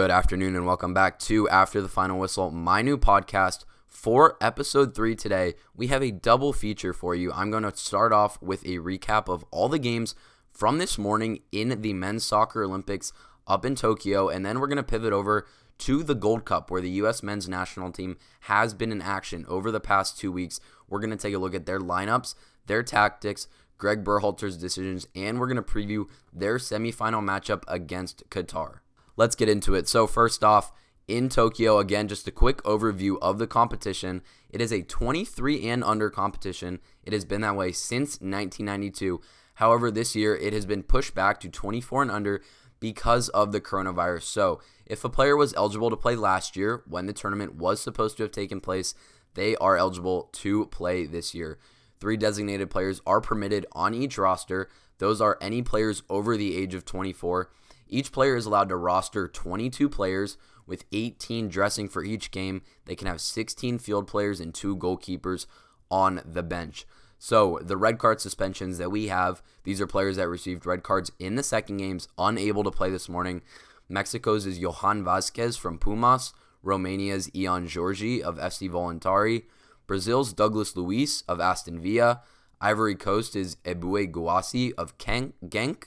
Good afternoon and welcome back to After the Final Whistle, my new podcast for episode 3 today. We have a double feature for you. I'm going to start off with a recap of all the games from this morning in the Men's Soccer Olympics up in Tokyo, and then we're going to pivot over to the Gold Cup where the U.S. men's national team has been in action over the past 2 weeks. We're going to take a look at their lineups, their tactics, Gregg Berhalter's decisions, and we're going to preview their semifinal matchup against Qatar. Let's get into it. So first off, in Tokyo, again, just a quick overview of the competition. It is a 23 and under competition. It has been that way since 1992. However, this year it has been pushed back to 24 and under because of the coronavirus. So if a player was eligible to play last year when the tournament was supposed to have taken place, they are eligible to play this year. 3 designated players are permitted on each roster. Those are any players over the age of 24. Each player is allowed to roster 22 players with 18 dressing for each game. They can have 16 field players and 2 goalkeepers on the bench. So the red card suspensions that we have, these are players that received red cards in the second games, unable to play this morning. Mexico's is Johan Vasquez from Pumas. Romania's Ion Georgi of FC Voluntari. Brazil's Douglas Luiz of Aston Villa. Ivory Coast is Eboué Gouassi of Genk.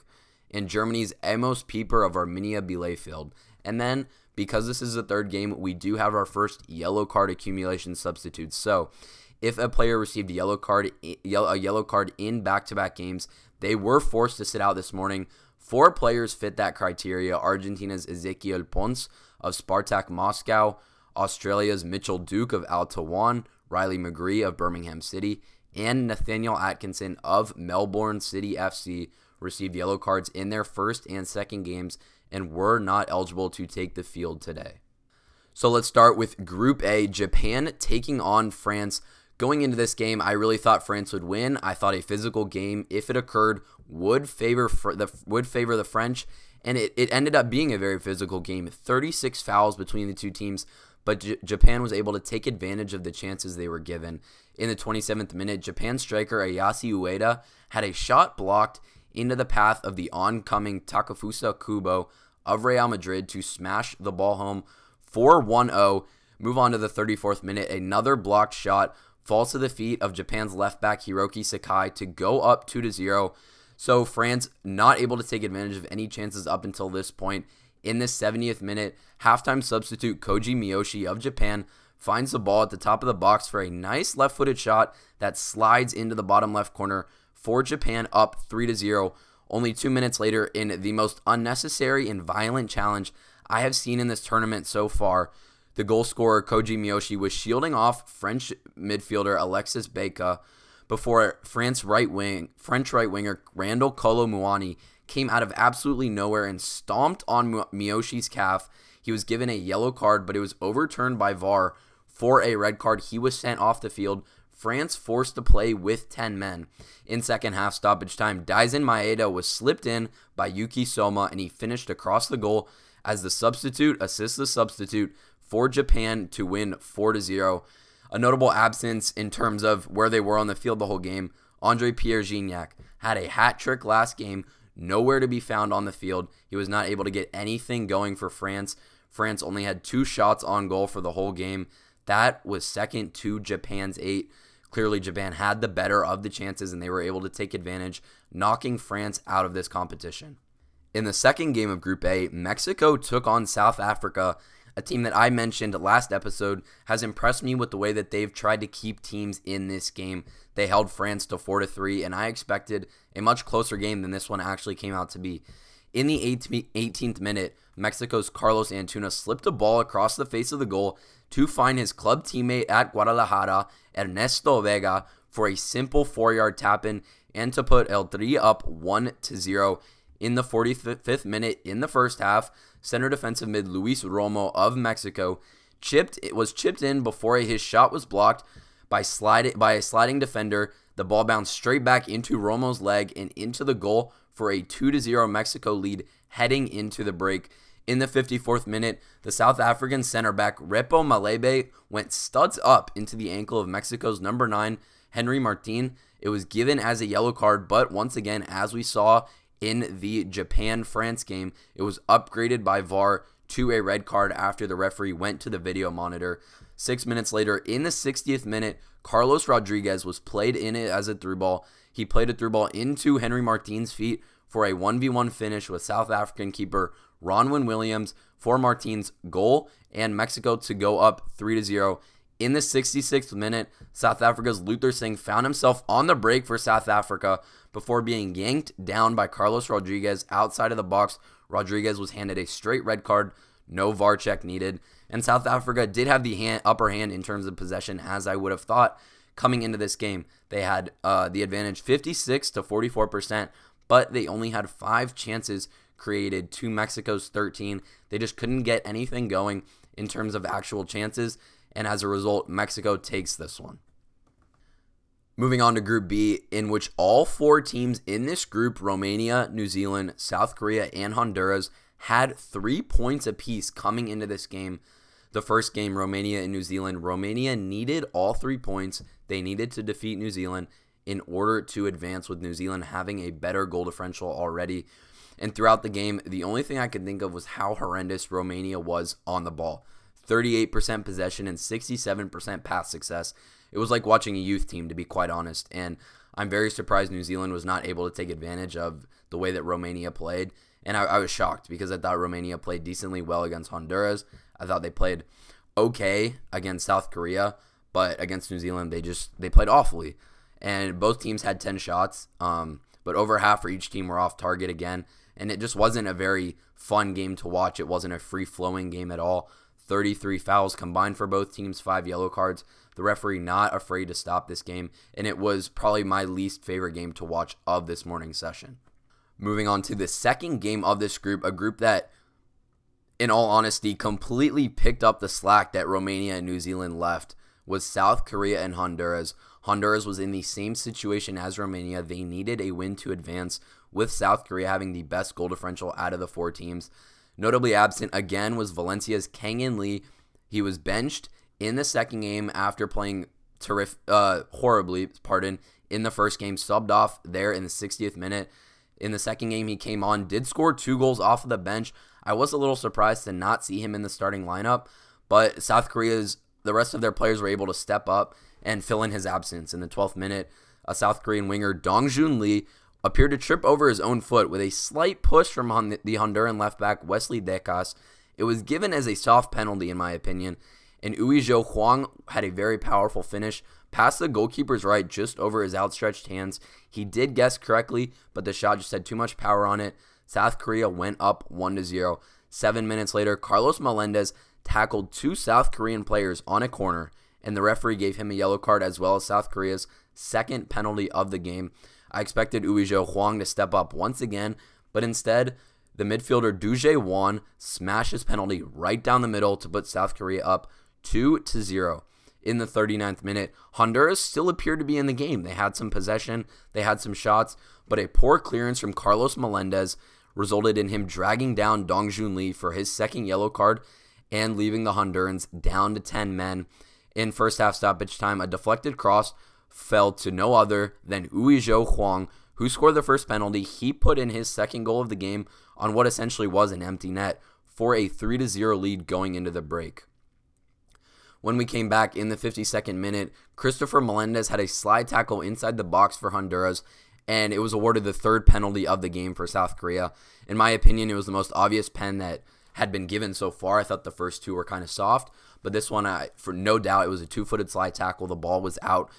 And Germany's Amos Pieper of Arminia Bielefeld. And then, because this is the third game, we do have our first yellow card accumulation substitutes. So, if a player received a yellow card in back-to-back games, they were forced to sit out this morning. 4 players fit that criteria. Argentina's Ezequiel Pons of Spartak Moscow, Australia's Mitchell Duke of Al Tawan, Riley McGree of Birmingham City, and Nathaniel Atkinson of Melbourne City FC received yellow cards in their first and second games and were not eligible to take the field today. So let's start with Group A, Japan taking on France. Going into this game, I really thought France would win. I thought a physical game, if it occurred, would favor the French, and it ended up being a very physical game. 36 fouls between the two teams, but Japan was able to take advantage of the chances they were given. In the 27th minute, Japan striker Ayase Ueda had a shot blocked into the path of the oncoming Takafusa Kubo of Real Madrid to smash the ball home 4-1-0. Move on to the 34th minute. Another blocked shot falls to the feet of Japan's left back Hiroki Sakai to go up 2-0. So France not able to take advantage of any chances up until this point. In the 70th minute, halftime substitute Koji Miyoshi of Japan finds the ball at the top of the box for a nice left-footed shot that slides into the bottom left corner for Japan, up 3-0. Only 2 minutes later, in the most unnecessary and violent challenge I have seen in this tournament so far, the goal scorer Koji Miyoshi was shielding off French midfielder Alexis Beka before French right winger Randal Kolo Muani came out of absolutely nowhere and stomped on Miyoshi's calf. He was given a yellow card, but it was overturned by VAR for a red card. He was sent off the field. France forced to play with 10 men. In second half stoppage time, Daizen Maeda was slipped in by Yuki Soma, and he finished across the goal as the substitute assists the substitute for Japan to win 4-0. A notable absence in terms of where they were on the field the whole game, Andre-Pierre Gignac had a hat trick last game, nowhere to be found on the field. He was not able to get anything going for France. France only had 2 shots on goal for the whole game. That was second to Japan's 8. Clearly, Japan had the better of the chances, and they were able to take advantage, knocking France out of this competition. In the second game of Group A, Mexico took on South Africa, a team that I mentioned last episode has impressed me with the way that they've tried to keep teams in this game. They held France to 4-3, and I expected a much closer game than this one actually came out to be. In the 18th minute, Mexico's Carlos Antuna slipped a ball across the face of the goal to find his club teammate at Guadalajara, Ernesto Vega, for a simple 4-yard tap-in and to put El Tri up 1-0. In the 45th minute in the first half, center defensive mid Luis Romo of Mexico was chipped in before his shot was blocked by a sliding defender. The ball bounced straight back into Romo's leg and into the goal for a 2-0 Mexico lead heading into the break. In the 54th minute, the South African center back Repo Malebe went studs up into the ankle of Mexico's number 9, Henry Martin. It was given as a yellow card, but once again, as we saw in the Japan-France game, it was upgraded by VAR to a red card after the referee went to the video monitor. 6 minutes later, in the 60th minute, Carlos Rodriguez was played in it as a through ball. He played a through ball into Henry Martin's feet for a 1v1 finish with South African keeper Ronwen Williams for Martin's goal and Mexico to go up 3-0. In the 66th minute, South Africa's Luther Singh found himself on the break for South Africa before being yanked down by Carlos Rodriguez outside of the box. Rodriguez was handed a straight red card, no VAR check needed, and South Africa did have the upper hand in terms of possession, as I would have thought. Coming into this game, they had the advantage 56% to 44%, but they only had 5 chances created to Mexico's 13. They just couldn't get anything going in terms of actual chances, and as a result, Mexico takes this one. Moving on to Group B, in which all 4 teams in this group, Romania, New Zealand, South Korea, and Honduras, had 3 points apiece coming into this game. The first game, Romania and New Zealand, Romania needed all 3 points. They needed to defeat New Zealand in order to advance, with New Zealand having a better goal differential already. And throughout the game, the only thing I could think of was how horrendous Romania was on the ball. 38% possession and 67% pass success. It was like watching a youth team, to be quite honest, and I'm very surprised New Zealand was not able to take advantage of the way that Romania played, and I was shocked because I thought Romania played decently well against Honduras. I thought they played okay against South Korea, but against New Zealand, they played awfully, and both teams had 10 shots, but over half for each team were off target again, and it just wasn't a very fun game to watch. It wasn't a free-flowing game at all. 33 fouls combined for both teams, 5 yellow cards. The referee not afraid to stop this game, and it was probably my least favorite game to watch of this morning's session. Moving on to the second game of this group, a group that, in all honesty, completely picked up the slack that Romania and New Zealand left, was South Korea and Honduras. Honduras was in the same situation as Romania. They needed a win to advance, with South Korea having the best goal differential out of the 4 teams. Notably absent again was Valencia's Kangin Lee. He was benched in the second game after playing horribly in the first game, subbed off there in the 60th minute. In the second game, he came on, did score 2 goals off of the bench. I was a little surprised to not see him in the starting lineup, but South Korea's, the rest of their players were able to step up and fill in his absence. In the 12th minute, a South Korean winger, Dong Joon Lee, appeared to trip over his own foot with a slight push from the Honduran left back, Wesley Decas. It was given as a soft penalty, in my opinion, and Ui Jo Hwang had a very powerful finish past the goalkeeper's right, just over his outstretched hands. He did guess correctly, but the shot just had too much power on it. South Korea went up 1-0. 7 minutes later, Carlos Melendez tackled 2 South Korean players on a corner, and the referee gave him a yellow card, as well as South Korea's second penalty of the game. I expected Ui Jo Hwang to step up once again, but instead, the midfielder Du Jae-won smashed his penalty right down the middle to put South Korea up 2-0. In the 39th minute, Honduras still appeared to be in the game. They had some possession, they had some shots, but a poor clearance from Carlos Melendez resulted in him dragging down Dong Joon Lee for his second yellow card and leaving the Hondurans down to 10 men. In first half stoppage time, a deflected cross fell to no other than Ui Jo Hwang, who scored the first penalty. He put in his second goal of the game on what essentially was an empty net for a 3-0 lead going into the break. When we came back in the 52nd minute, Christopher Melendez had a slide tackle inside the box for Honduras, and it was awarded the third penalty of the game for South Korea. In my opinion, it was the most obvious pen that had been given so far. I thought the first 2 were kind of soft, but this one, for no doubt, it was a 2-footed slide tackle. The ball was out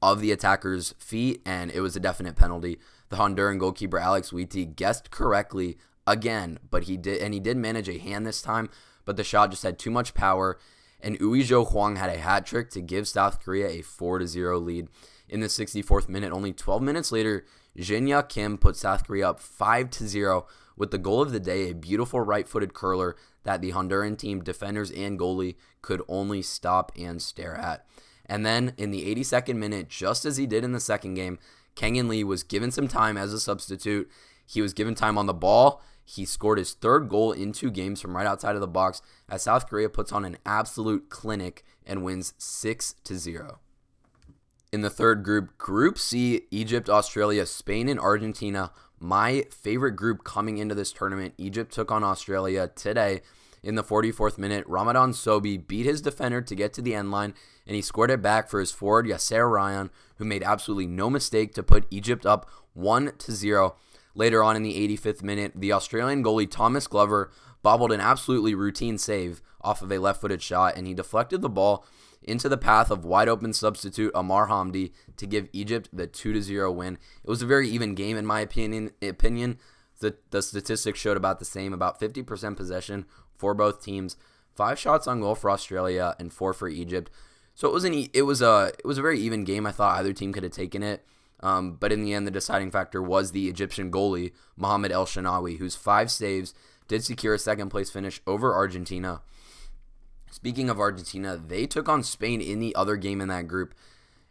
of the attacker's feet, and it was a definite penalty. The Honduran goalkeeper, Alex Witi, guessed correctly again, but he did manage a hand this time, but the shot just had too much power, and Ui Jo Hwang had a hat-trick to give South Korea a 4-0 lead. In the 64th minute, only 12 minutes later, Jin Ya Kim put South Korea up 5-0 with the goal of the day, a beautiful right-footed curler that the Honduran team defenders and goalie could only stop and stare at. And then in the 82nd minute, just as he did in the second game, Kangin Lee was given some time as a substitute. He was given time on the ball. He scored his third goal in 2 games from right outside of the box as South Korea puts on an absolute clinic and wins 6-0. In the third group, Group C, Egypt, Australia, Spain, and Argentina, my favorite group coming into this tournament. Egypt took on Australia today. In the 44th minute, Ramadan Sobhi beat his defender to get to the end line, and he scored it back for his forward Yasser Ryan, who made absolutely no mistake to put Egypt up 1-0. Later on in the 85th minute, the Australian goalie Thomas Glover bobbled an absolutely routine save off of a left-footed shot, and he deflected the ball into the path of wide-open substitute Amar Hamdi to give Egypt the 2-0 win. It was a very even game, in my opinion. The statistics showed about the same, about 50% possession for both teams, 5 shots on goal for Australia and 4 for Egypt. So it was a very even game. I thought either team could have taken it, but in the end, the deciding factor was the Egyptian goalie Mohamed El Shinawi, whose 5 saves did secure a second-place finish over Argentina. Speaking of Argentina, they took on Spain in the other game in that group,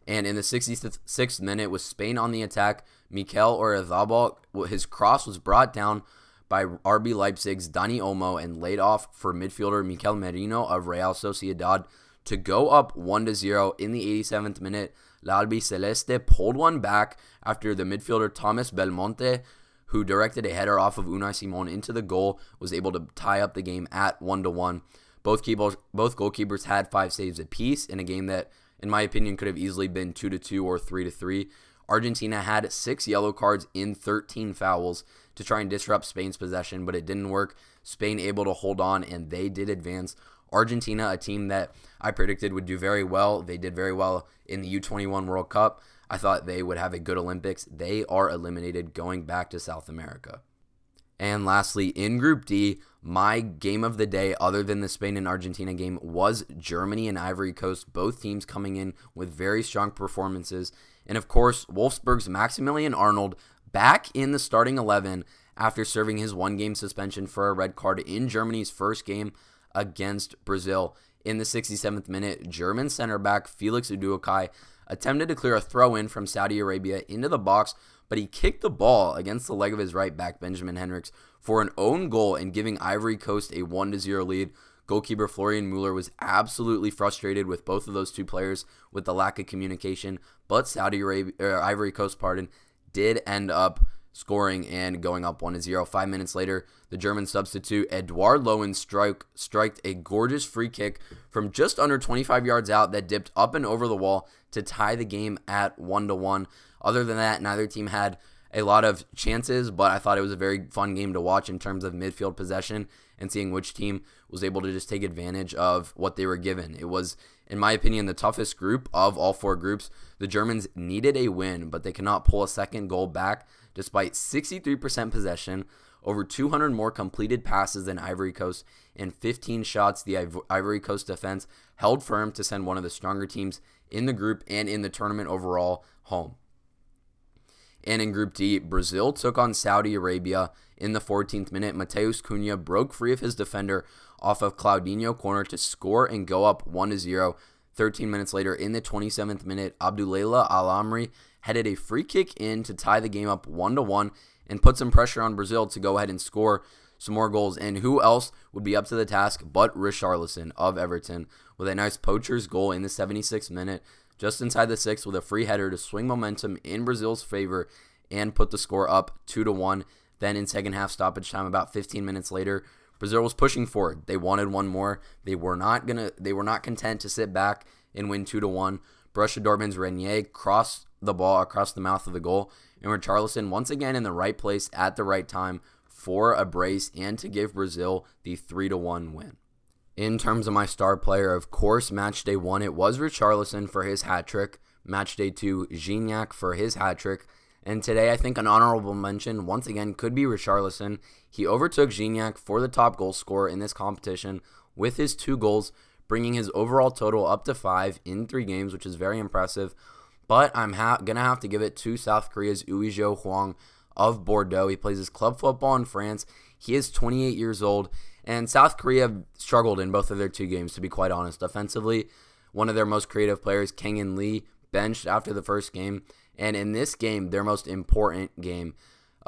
and in the 66th minute, with Spain on the attack, Mikel Oyarzabal, his cross was brought down by RB Leipzig's Dani Olmo and laid off for midfielder Mikel Merino of Real Sociedad to go up 1-0. In the 87th minute, L'Albi Celeste pulled one back after the midfielder Thomas Belmonte, who directed a header off of Unai Simon into the goal, was able to tie up the game at 1-1. Both goalkeepers had 5 saves apiece in a game that, in my opinion, could have easily been 2-2 or 3-3. Argentina had 6 yellow cards in 13 fouls to try and disrupt Spain's possession, but it didn't work. Spain able to hold on, and they did advance. Argentina, a team that I predicted would do very well. They did very well in the U21 World Cup. I thought they would have a good Olympics. They are eliminated, going back to South America. And lastly, in Group D, my game of the day, other than the Spain and Argentina game, was Germany and Ivory Coast, both teams coming in with very strong performances. And of course, Wolfsburg's Maximilian Arnold back in the starting 11 after serving his 1-game suspension for a red card in Germany's first game against Brazil. In the 67th minute, German center back Felix Uduokai attempted to clear a throw-in from Saudi Arabia into the box, but he kicked the ball against the leg of his right back, Benjamin Henrichs, for an own goal and giving Ivory Coast a 1-0 lead. Goalkeeper Florian Mueller was absolutely frustrated with both of those two players with the lack of communication, but Ivory Coast did end up scoring and going up 1-0. 5 minutes later, the German substitute Eduard Lowen striked a gorgeous free kick from just under 25 yards out that dipped up and over the wall to tie the game at 1-1. Other than that, neither team had a lot of chances, but I thought it was a very fun game to watch in terms of midfield possession and seeing which team was able to just take advantage of what they were given. It was, in my opinion, the toughest group of all 4 groups. The Germans needed a win, but they could not pull a second goal back despite 63% possession, over 200 more completed passes than Ivory Coast, and 15 shots. The Ivory Coast defense held firm to send one of the stronger teams in the group and in the tournament overall home. And in Group D, Brazil took on Saudi Arabia. In the 14th minute, Mateus Cunha broke free of his defender off of Claudinho corner to score and go up 1-0. 13 minutes later, in the 27th minute, Abduleila Al-Amri headed a free kick in to tie the game up 1-1 and put some pressure on Brazil to go ahead and score some more goals. And who else would be up to the task but Richarlison of Everton with a nice poacher's goal in the 76th minute, just inside the 6th, with a free header to swing momentum in Brazil's favor and put the score up 2-1. Then in second half stoppage time, about 15 minutes later, Brazil was pushing forward. They wanted one more. They were not content to sit back and win 2-1. Borussia Dortmund's Renier crossed the ball across the mouth of the goal, and Richarlison once again in the right place at the right time for a brace and to give Brazil the 3-1 win. In terms of my star player, of course, match day 1, it was Richarlison for his hat-trick. Match day 2, Gignac for his hat-trick. And today, I think an honorable mention, once again, could be Richarlison. He overtook Gignac for the top goal scorer in this competition with his 2 goals, bringing his overall total up to 5 in 3 games, which is very impressive. But I'm going to have to give it to South Korea's Ui Jo Hwang of Bordeaux. He plays his club football in France. He is 28 years old. And South Korea struggled in both of their 2 games, to be quite honest. Offensively, one of their most creative players, Kangin Lee, benched after the first game. And in this game, their most important game,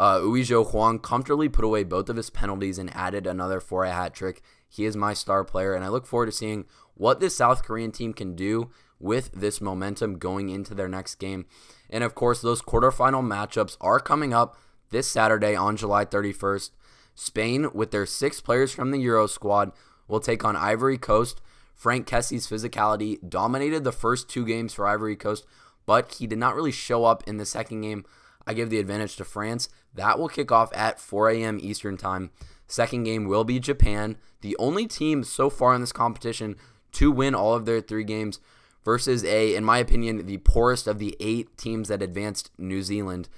Ui Jo Hwang comfortably put away both of his penalties and added another for a hat trick. He is my star player, and I look forward to seeing what this South Korean team can do with this momentum going into their next game. And of course, those quarterfinal matchups are coming up this Saturday on July 31st. Spain, with their 6 players from the Euro squad, will take on Ivory Coast. Frank Kessie's physicality dominated the first two games for Ivory Coast, but he did not really show up in the second game. I give the advantage to France. That will kick off at 4 a.m. Eastern Time. Second game will be Japan, the only team so far in this competition to win all of their three games, versus in my opinion, the poorest of the 8 teams that advanced, New Zealand.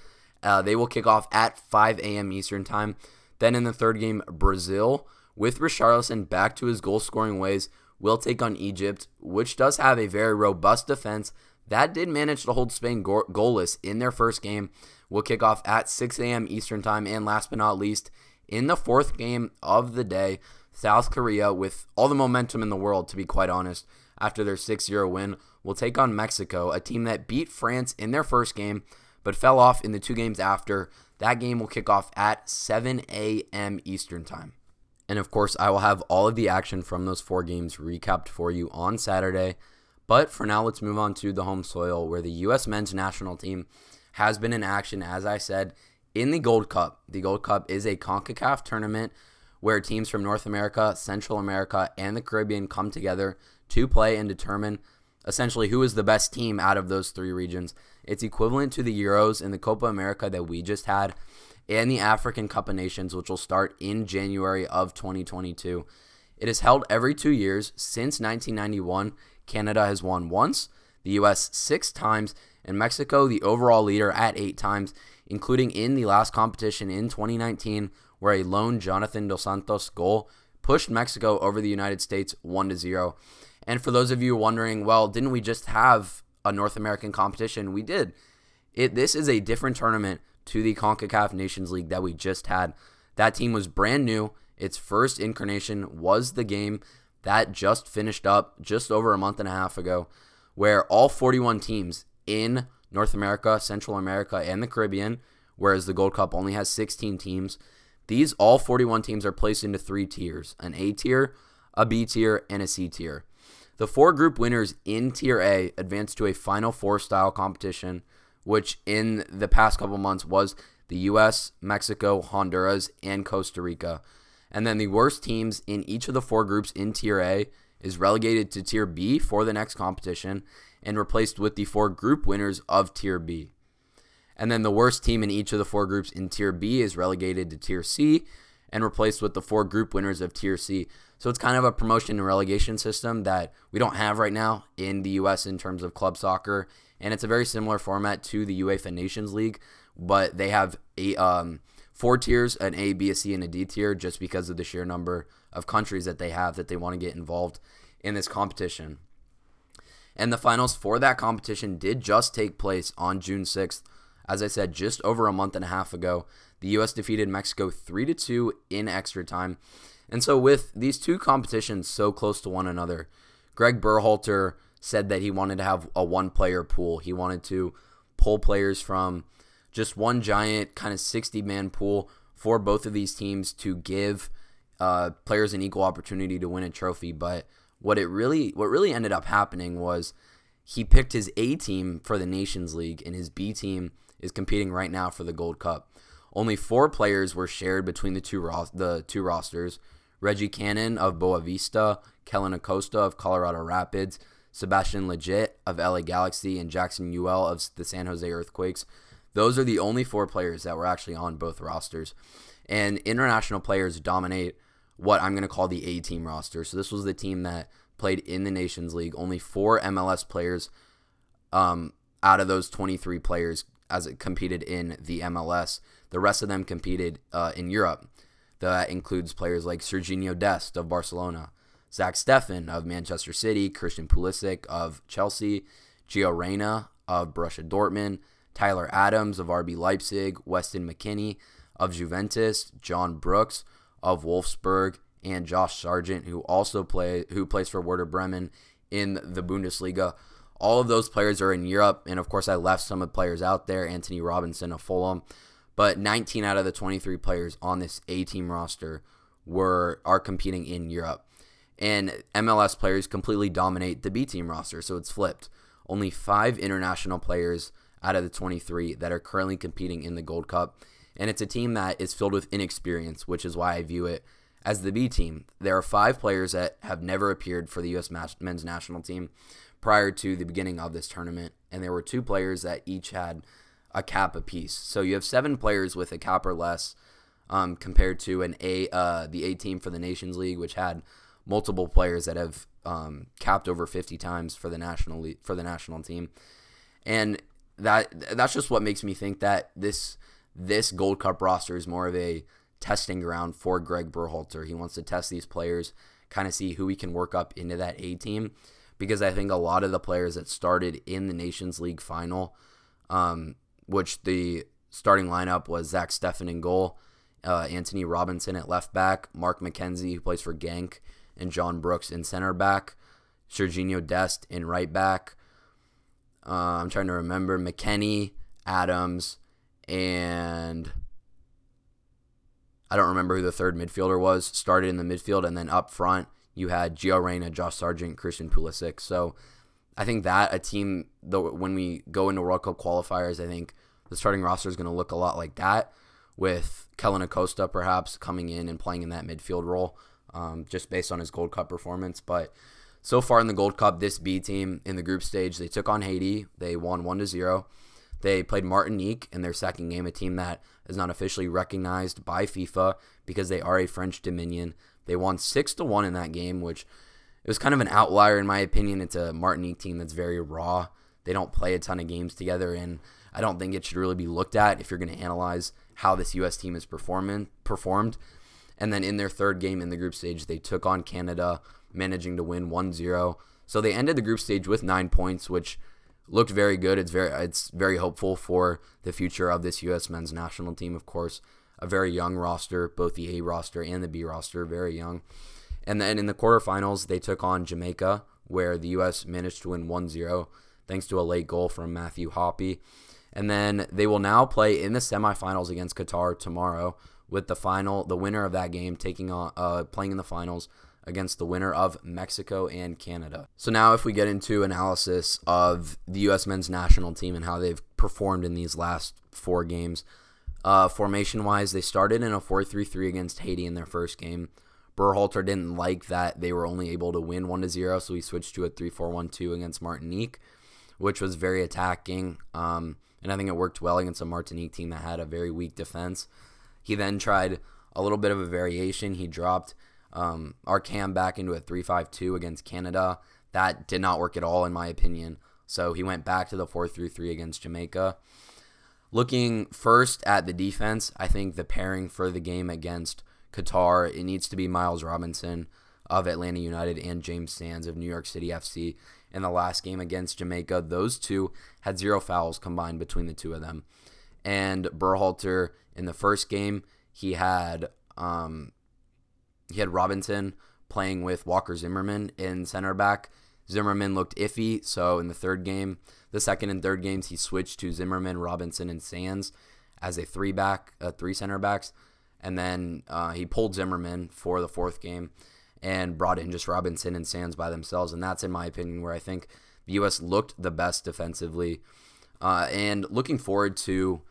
They will kick off at 5 a.m. Eastern Time. Then in the third game, Brazil, with Richarlison back to his goal-scoring ways, will take on Egypt, which does have a very robust defense that did manage to hold Spain goalless in their first game. Will kick off at 6 a.m. Eastern Time. And last but not least, in the fourth game of the day, South Korea, with all the momentum in the world, to be quite honest, after their 6-0 win, will take on Mexico, a team that beat France in their first game but fell off in the two games after. That game will kick off at 7 a.m. Eastern Time. And of course, I will have all of the action from those four games recapped for you on Saturday. But for now, let's move on to the home soil, where the U.S. men's national team has been in action, as I said, in the Gold Cup. The Gold Cup is a CONCACAF tournament where teams from North America, Central America, and the Caribbean come together to play and determine essentially who is the best team out of those three regions. It's equivalent to the Euros and the Copa America that we just had, and the African Cup of Nations, which will start in January of 2022. It is held every 2 years. Since 1991, Canada has won once, the U.S. 6 times, and Mexico, the overall leader, at 8 times, including in the last competition in 2019, where a lone Jonathan Dos Santos goal pushed Mexico over the United States 1-0. And for those of you wondering, well, didn't we just have a North American competition? We did. This is a different tournament to the CONCACAF Nations League that we just had. That team was brand new. Its first incarnation was the game that just finished up just over a month and a half ago, where all 41 teams in North America, Central America, and the Caribbean, whereas the Gold Cup only has 16 teams, these all 41 teams are placed into 3 tiers, an A tier, a B tier, and a C tier. The 4 group winners in Tier A advance to a Final Four style competition, which in the past couple months was the U.S., Mexico, Honduras, and Costa Rica. And then the worst teams in each of the 4 groups in Tier A is relegated to Tier B for the next competition and replaced with the 4 group winners of Tier B. And then the worst team in each of the 4 groups in Tier B is relegated to Tier C and replaced with the 4 group winners of Tier C. So it's kind of a promotion and relegation system that we don't have right now in the U.S. in terms of club soccer, and it's a very similar format to the UEFA Nations League, but they have 4 tiers, an A, B, a C, and a D tier, just because of the sheer number of countries that they have that they want to get involved in this competition. And the finals for that competition did just take place on June 6th. As I said, just over a month and a half ago, the U.S. defeated Mexico 3-2 in extra time. And so with these two competitions so close to one another, Gregg Berhalter said that he wanted to have a one-player pool. He wanted to pull players from just one giant kind of 60-man pool for both of these teams to give players an equal opportunity to win a trophy. But what really ended up happening was he picked his A team for the Nations League, and his B team is competing right now for the Gold Cup. Only 4 players were shared between the two rosters: Reggie Cannon of Boa Vista, Kellen Acosta of Colorado Rapids, Sebastian Lletget of LA Galaxy, and Jackson Uel of the San Jose Earthquakes. Those are the only 4 players that were actually on both rosters. And international players dominate what I'm going to call the A-team roster. So this was the team that played in the Nations League. Only 4 MLS players out of those 23 players as it competed in the MLS. The rest of them competed in Europe. That includes players like Sergino Dest of Barcelona, Zach Steffen of Manchester City, Christian Pulisic of Chelsea, Gio Reyna of Borussia Dortmund, Tyler Adams of RB Leipzig, Weston McKennie of Juventus, John Brooks of Wolfsburg, and Josh Sargent, who plays for Werder Bremen in the Bundesliga. All of those players are in Europe, and of course I left some of the players out there, Anthony Robinson of Fulham. But 19 out of the 23 players on this A-team roster are competing in Europe. And MLS players completely dominate the B-team roster, so it's flipped. Only 5 international players out of the 23 that are currently competing in the Gold Cup. And it's a team that is filled with inexperience, which is why I view it As the B team, there are 5 players that have never appeared for the U.S. men's national team prior to the beginning of this tournament, and there were 2 players that each had a cap apiece. So you have 7 players with a cap or less compared to an the A team for the Nations League, which had multiple players that have capped over 50 times for the national team. And that's just what makes me think that this Gold Cup roster is more of a testing ground for Gregg Berhalter. He wants to test these players, kind of see who he can work up into that A team, because I think a lot of the players that started in the Nations League final, which the starting lineup was Zach Steffen in goal, Anthony Robinson at left back, Mark McKenzie, who plays for Genk, and John Brooks in center back, Sergino Dest in right back. I'm trying to remember McKennie, Adams, and I don't remember who the third midfielder was. Started in the midfield, and then up front you had Gio Reyna, Josh Sargent, Christian Pulisic. So I think that a team, though, when we go into World Cup qualifiers, I think the starting roster is going to look a lot like that, with Kellen Acosta perhaps coming in and playing in that midfield role, just based on his Gold Cup performance. But so far in the Gold Cup, this B team in the group stage, they took on Haiti. They won 1-0. They played Martinique in their second game, a team that is not officially recognized by FIFA because they are a French dominion. They won 6-1 in that game, which it was kind of an outlier in my opinion. It's a Martinique team that's very raw. They don't play a ton of games together, and I don't think it should really be looked at if you're going to analyze how this U.S. team is performed. And then in their third game in the group stage, they took on Canada, managing to win 1-0. So they ended the group stage with 9 points, which looked very good. It's very hopeful for the future of this U.S. men's national team, of course. A very young roster, both the A roster and the B roster, very young. And then in the quarterfinals, they took on Jamaica, where the U.S. managed to win 1-0 thanks to a late goal from Matthew Hoppe. And then they will now play in the semifinals against Qatar tomorrow, with the winner of that game playing in the finals against the winner of Mexico and Canada. So now if we get into analysis of the U.S. men's national team and how they've performed in these last 4 games, formation-wise, they started in a 4-3-3 against Haiti in their first game. Berhalter didn't like that they were only able to win 1-0, so he switched to a 3-4-1-2 against Martinique, which was very attacking, and I think it worked well against a Martinique team that had a very weak defense. He then tried a little bit of a variation. He dropped Arcam back into a 3-5-2 against Canada. That did not work at all, in my opinion. So he went back to the 4-3-3 against Jamaica. Looking first at the defense, I think the pairing for the game against Qatar, it needs to be Miles Robinson of Atlanta United and James Sands of New York City FC. In the last game against Jamaica, those two had 0 fouls combined between the two of them. And Berhalter, in the first game, he had Robinson playing with Walker Zimmerman in center back. Zimmerman looked iffy, so in the second and third games, he switched to Zimmerman, Robinson, and Sands as a three center backs. And then he pulled Zimmerman for the fourth game and brought in just Robinson and Sands by themselves. And that's, in my opinion, where I think the U.S. looked the best defensively. And looking forward to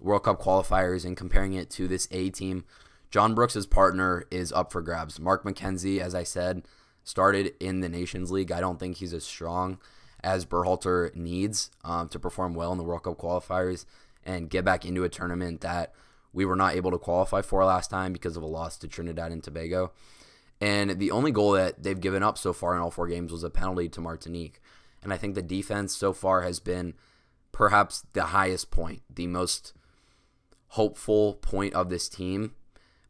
World Cup qualifiers and comparing it to this A team, John Brooks' partner is up for grabs. Mark McKenzie, as I said, started in the Nations League. I don't think he's as strong as Berhalter needs to perform well in the World Cup qualifiers and get back into a tournament that we were not able to qualify for last time because of a loss to Trinidad and Tobago. And the only goal that they've given up so far in all 4 games was a penalty to Martinique. And I think the defense so far has been perhaps the highest point, the most hopeful point of this team,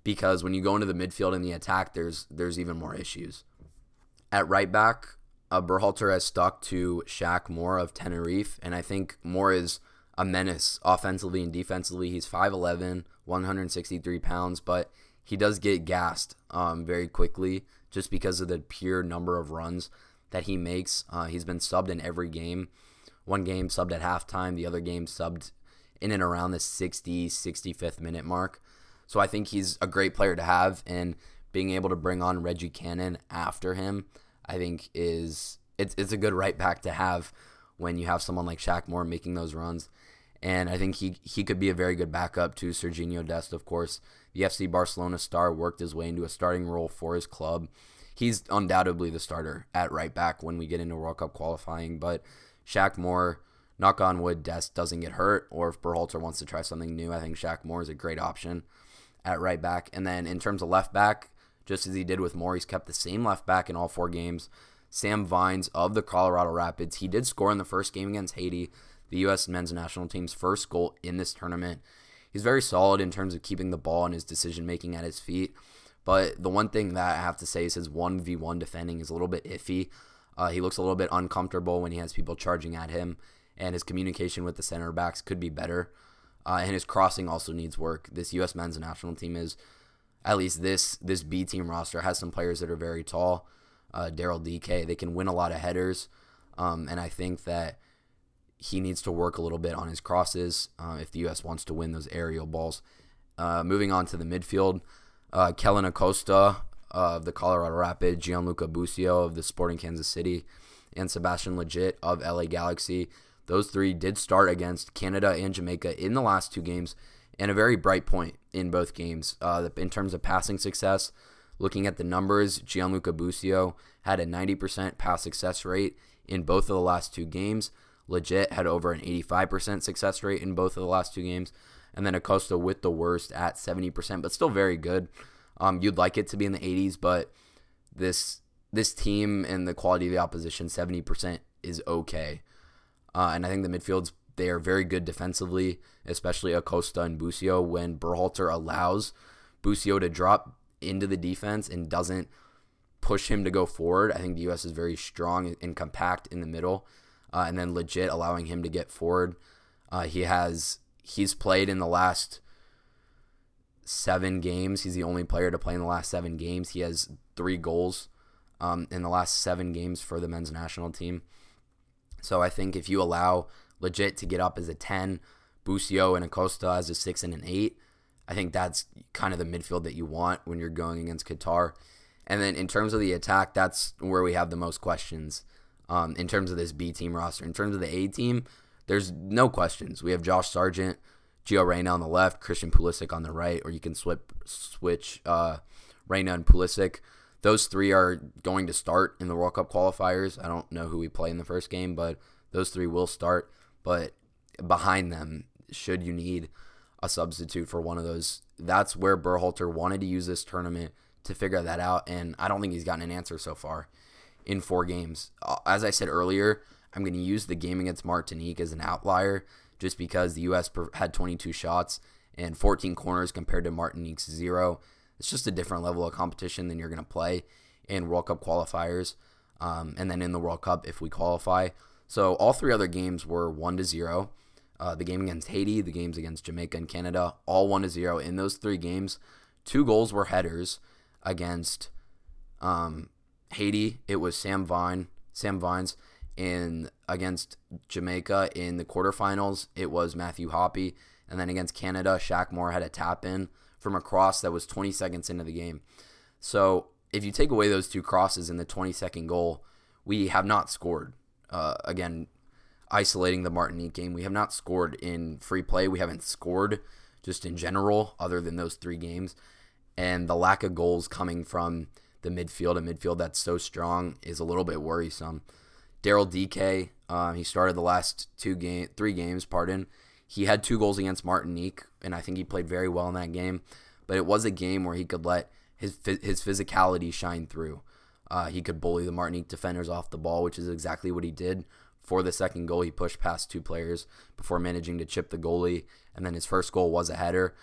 because when you go into the midfield and the attack, there's even more issues. At right back, Berhalter has stuck to Shaq Moore of Tenerife, and I think Moore is a menace offensively and defensively. He's 5'11", 163 pounds, but he does get gassed very quickly just because of the pure number of runs that he makes. He's been subbed in every game. One game subbed at halftime, the other game subbed in and around the 65th minute mark. So I think he's a great player to have, and being able to bring on Reggie Cannon after him, I think it's a good right back to have when you have someone like Shaq Moore making those runs. And I think he could be a very good backup to Sergino Dest, of course, The FC Barcelona star worked his way into a starting role for his club. He's undoubtedly the starter at right back when we get into World Cup qualifying, but Shaq Moore, knock on wood, Dest doesn't get hurt, or if Berhalter wants to try something new, I think Shaq Moore is a great option at right back. And then in terms of left back, just as he did with Moore, he's kept the same left back in all four games, Sam Vines of the Colorado Rapids. He did score in the first game against Haiti, the U.S. men's national team's first goal in this tournament. He's very solid in terms of keeping the ball and his decision-making at his feet. But the one thing that I have to say is his 1v1 defending is a little bit iffy. He looks a little bit uncomfortable when he has people charging at him, and his communication with the center backs could be better. And his crossing also needs work. This U.S. men's national team is, at least this B team roster, has some players that are very tall. Daryl DK, they can win a lot of headers. And I think that he needs to work a little bit on his crosses if the U.S. wants to win those aerial balls. Moving on to the midfield, Kellen Acosta of the Colorado Rapids, Gianluca Busio of the Sporting Kansas City, and Sebastian Lletget of LA Galaxy. Those three did start against Canada and Jamaica in the last two games, and a very bright point in both games. In terms of passing success, looking at the numbers, Gianluca Busio had a 90% pass success rate in both of the last two games. Lletget had over an 85% success rate in both of the last two games. And then Acosta with the worst at 70%, but still very good. You'd like it to be in the 80s, but this team and the quality of the opposition, 70% is okay. And I think the midfield's, they are very good defensively, especially Acosta and Busio. When Berhalter allows Busio to drop into the defense and doesn't push him to go forward, I think the U.S. is very strong and compact in the middle. And then Lletget allowing him to get forward. He's played in the last 7 games. He's the only player to play in the last 7 games. He has 3 goals in the last 7 games for the men's national team. So I think if you allow Lletget to get up as a 10, Busio and Acosta as a 6 and an 8, I think that's kind of the midfield that you want when you're going against Qatar. And then in terms of the attack, that's where we have the most questions in terms of this B team roster. In terms of the A team, there's no questions. We have Josh Sargent, Gio Reyna on the left, Christian Pulisic on the right, or you can switch Reyna and Pulisic. Those three are going to start in the World Cup qualifiers. I don't know who we play in the first game, but those three will start. But behind them, should you need a substitute for one of those, that's where Berhalter wanted to use this tournament to figure that out, and I don't think he's gotten an answer so far in 4 games. As I said earlier, I'm going to use the game against Martinique as an outlier just because the U.S. had 22 shots and 14 corners compared to Martinique's 0. It's just a different level of competition than you're going to play in World Cup qualifiers and then in the World Cup if we qualify. So all 3 other games were 1-0. The game against Haiti, the games against Jamaica and Canada, all 1-0. In those 3 games, 2 goals were headers. Against Haiti, it was Sam Vines. And against Jamaica in the quarterfinals, it was Matthew Hoppe. And then against Canada, Shaq Moore had a tap-in from a cross that was 20 seconds into the game. So if you take away those 2 crosses in the 22nd goal, we have not scored. Again, isolating the Martinique game, we have not scored in free play. We haven't scored just in general other than those 3 games. And the lack of goals coming from the midfield, a midfield that's so strong, is a little bit worrisome. Daryl DK, he started the last 3 games. He had 2 goals against Martinique, and I think he played very well in that game. But it was a game where he could let his physicality shine through. He could bully the Martinique defenders off the ball, which is exactly what he did for the second goal. He pushed past 2 players before managing to chip the goalie, and then his first goal was a header.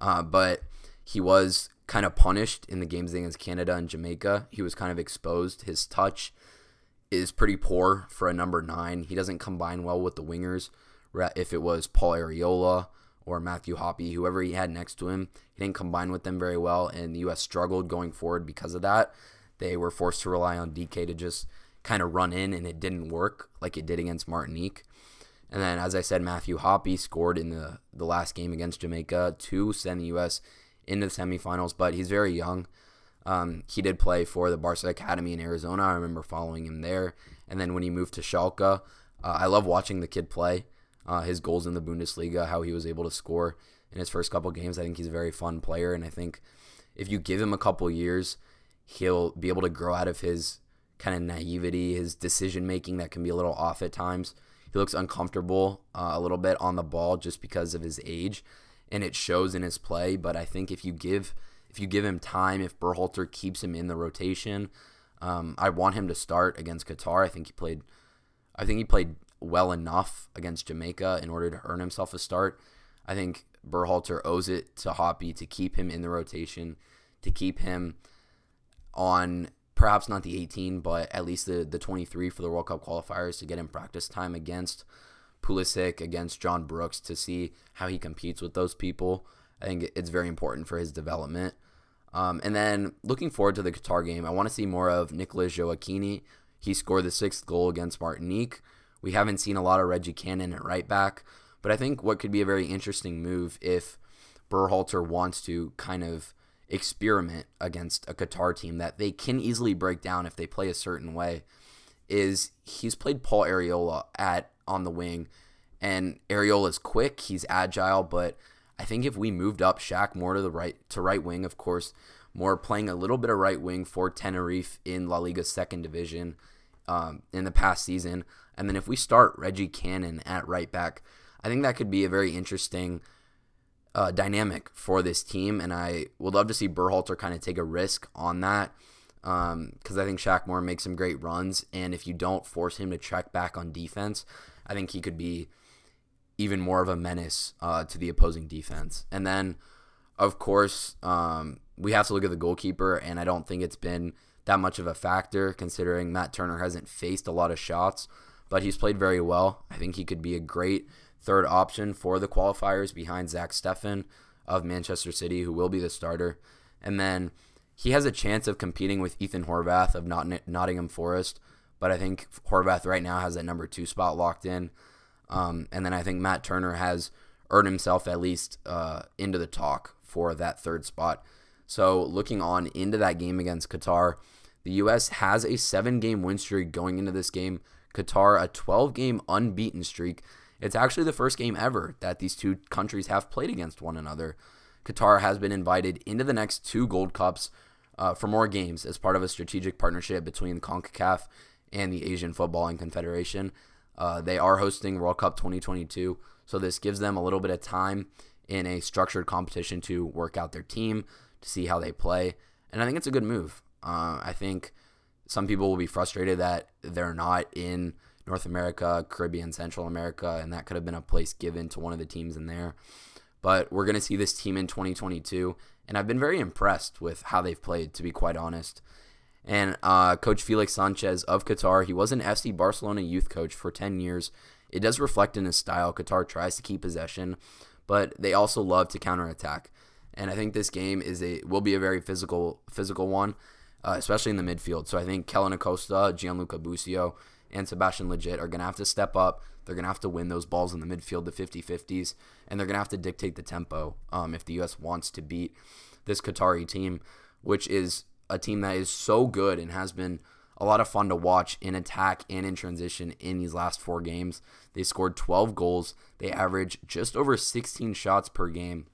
But he was kind of punished in the games against Canada and Jamaica. He was kind of exposed. His touch is pretty poor for a number 9. He doesn't combine well with the wingers. If it was Paul Arriola or Matthew Hoppe, whoever he had next to him, he didn't combine with them very well, and the U.S. struggled going forward because of that. They were forced to rely on DK to just kind of run in, and it didn't work like it did against Martinique. And then, as I said, Matthew Hoppe scored in the last game against Jamaica to send the U.S. into the semifinals, but he's very young. He did play for the Barca Academy in Arizona. I remember following him there. And then when he moved to Schalke, I love watching the kid play. His goals in the Bundesliga, how he was able to score in his first couple games. I think he's a very fun player, and I think if you give him a couple years, he'll be able to grow out of his kind of naivety, his decision-making that can be a little off at times. He looks uncomfortable a little bit on the ball just because of his age, and it shows in his play. But I think if you give him time, if Berhalter keeps him in the rotation, I want him to start against Qatar. I think he played well enough against Jamaica in order to earn himself a start. I think Berhalter owes it to Hoppe to keep him in the rotation, to keep him on perhaps not the 18, but at least the 23 for the World Cup qualifiers, to get him practice time against Pulisic, against John Brooks, to see how he competes with those people. I think it's very important for his development. And then looking forward to the Qatar game, I want to see more of Nicolas Joachini. He scored the 6th goal against Martinique. We haven't seen a lot of Reggie Cannon at right back, but I think what could be a very interesting move if Berhalter wants to kind of experiment against a Qatar team that they can easily break down if they play a certain way is he's played Paul Areola on the wing, and Areola's quick, he's agile, but I think if we moved up Shaq more to the right wing, of course, more playing a little bit of right wing for Tenerife in La Liga's second division in the past season, and then if we start Reggie Cannon at right back, I think that could be a very interesting dynamic for this team, and I would love to see Berhalter kind of take a risk on that because I think Shaq Moore makes some great runs, and if you don't force him to check back on defense, I think he could be even more of a menace to the opposing defense. And then, of course, we have to look at the goalkeeper, and I don't think it's been that much of a factor considering Matt Turner hasn't faced a lot of shots, but he's played very well. I think he could be a great third option for the qualifiers behind Zach Steffen of Manchester City, who will be the starter. And then he has a chance of competing with Ethan Horvath of Nottingham Forest, but I think Horvath right now has that number 2 spot locked in. And then I think Matt Turner has earned himself at least into the talk for that third spot. So looking on into that game against Qatar, the U.S. has a 7-game win streak going into this game. Qatar, a 12-game unbeaten streak. It's actually the first game ever that these two countries have played against one another. Qatar has been invited into the next 2 Gold Cups for more games as part of a strategic partnership between CONCACAF and the Asian Footballing Confederation. They are hosting World Cup 2022, so this gives them a little bit of time in a structured competition to work out their team, to see how they play, and I think it's a good move. I think some people will be frustrated that they're not in North America, Caribbean, Central America, and that could have been a place given to one of the teams in there. But we're going to see this team in 2022, and I've been very impressed with how they've played, to be quite honest. And Coach Felix Sanchez of Qatar, he was an FC Barcelona youth coach for 10 years. It does reflect in his style. Qatar tries to keep possession, but they also love to counterattack. And I think this game will be a very physical one, especially in the midfield. So I think Kellen Acosta, Gianluca Busio, and Sebastian Lletget are going to have to step up. They're going to have to win those balls in the midfield, the 50-50s, and they're going to have to dictate the tempo if the U.S. wants to beat this Qatari team, which is a team that is so good and has been a lot of fun to watch in attack and in transition in these last 4 games. They scored 12 goals. They average just over 16 shots per game.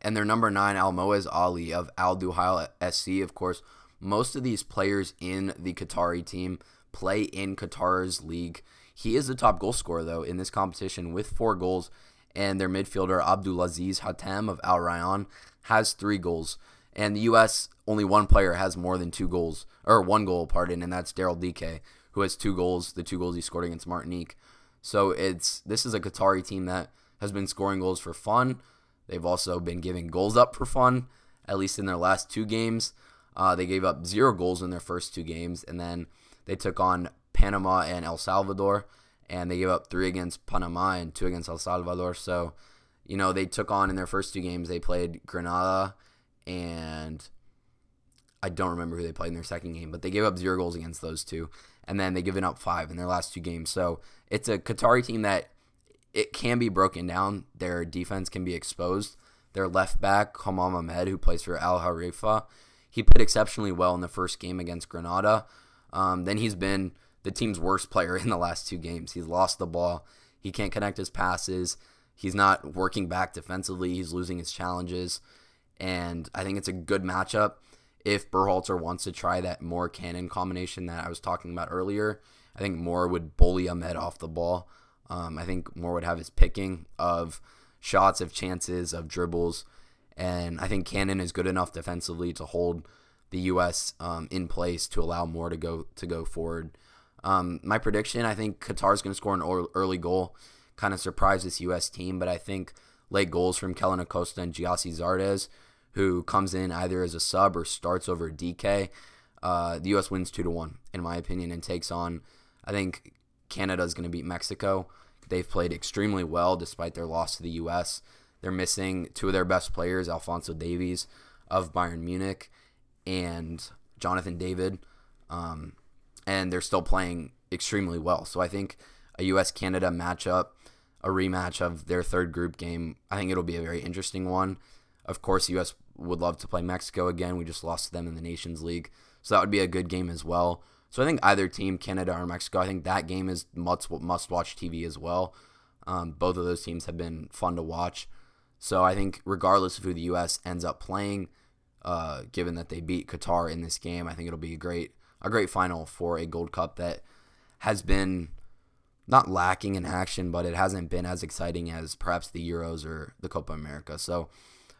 And their number 9, Almoez Ali of Al Duhail SC, of course, most of these players in the Qatari team play in Qatar's league. He is the top goal scorer, though, in this competition with 4 goals, and their midfielder Abdulaziz Hatem of Al Rayyan has 3 goals. And the U.S., only one player has more than 2 goals, or 1 goal, pardon, and that's Daryl Dike, who has 2 goals, the 2 goals he scored against Martinique. So this is a Qatari team that has been scoring goals for fun. They've also been giving goals up for fun, at least in their last 2 games. They gave up 0 goals in their first 2 games, and then they took on Panama and El Salvador, and they gave up 3 against Panama and 2 against El Salvador. So, you know, they took on in their first 2 games, they played Grenada, and I don't remember who they played in their second game, but they gave up 0 goals against those 2, and then they've given up 5 in their last 2 games. So it's a Qatari team that it can be broken down. Their defense can be exposed. Their left back, Hammam Ahmed, who plays for Al Harifa, he played exceptionally well in the first game against Grenada. Then he's been the team's worst player in the last 2 games. He's lost the ball. He can't connect his passes. He's not working back defensively. He's losing his challenges. And I think it's a good matchup if Berhalter wants to try that Moore-Cannon combination that I was talking about earlier. I think Moore would bully Ahmed off the ball. I think Moore would have his picking of shots, of chances, of dribbles. And I think Cannon is good enough defensively to hold the U.S. In place to allow Moore to go forward. My prediction, I think Qatar is going to score an early goal, kind of surprise this U.S. team, but I think late goals from Kellen Acosta and Giassi Zardes, who comes in either as a sub or starts over DK. The U.S. wins 2-1, in my opinion, and takes on, I think Canada is going to beat Mexico. They've played extremely well despite their loss to the U.S. They're missing two of their best players, Alphonso Davies of Bayern Munich and Jonathan David, and they're still playing extremely well. So I think a U.S.-Canada matchup, a rematch of their third group game, I think it'll be a very interesting one. Of course, the U.S. would love to play Mexico again. We just lost to them in the Nations League, so that would be a good game as well. So I think either team, Canada or Mexico, I think that game is must-watch TV as well. Both of those teams have been fun to watch. So I think regardless of who the U.S. ends up playing, given that they beat Qatar in this game, I think it'll be a great final for a Gold Cup that has been not lacking in action, but it hasn't been as exciting as perhaps the Euros or the Copa America. So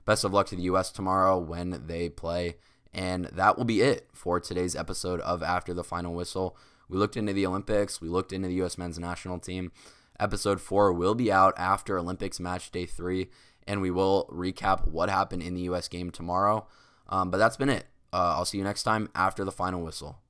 best of luck to the U.S. tomorrow when they play. And that will be it for today's episode of After the Final Whistle. We looked into the Olympics. We looked into the U.S. men's national team. Episode 4 will be out after Olympics match day 3, and we will recap what happened in the U.S. game tomorrow. But that's been it. I'll see you next time after the final whistle.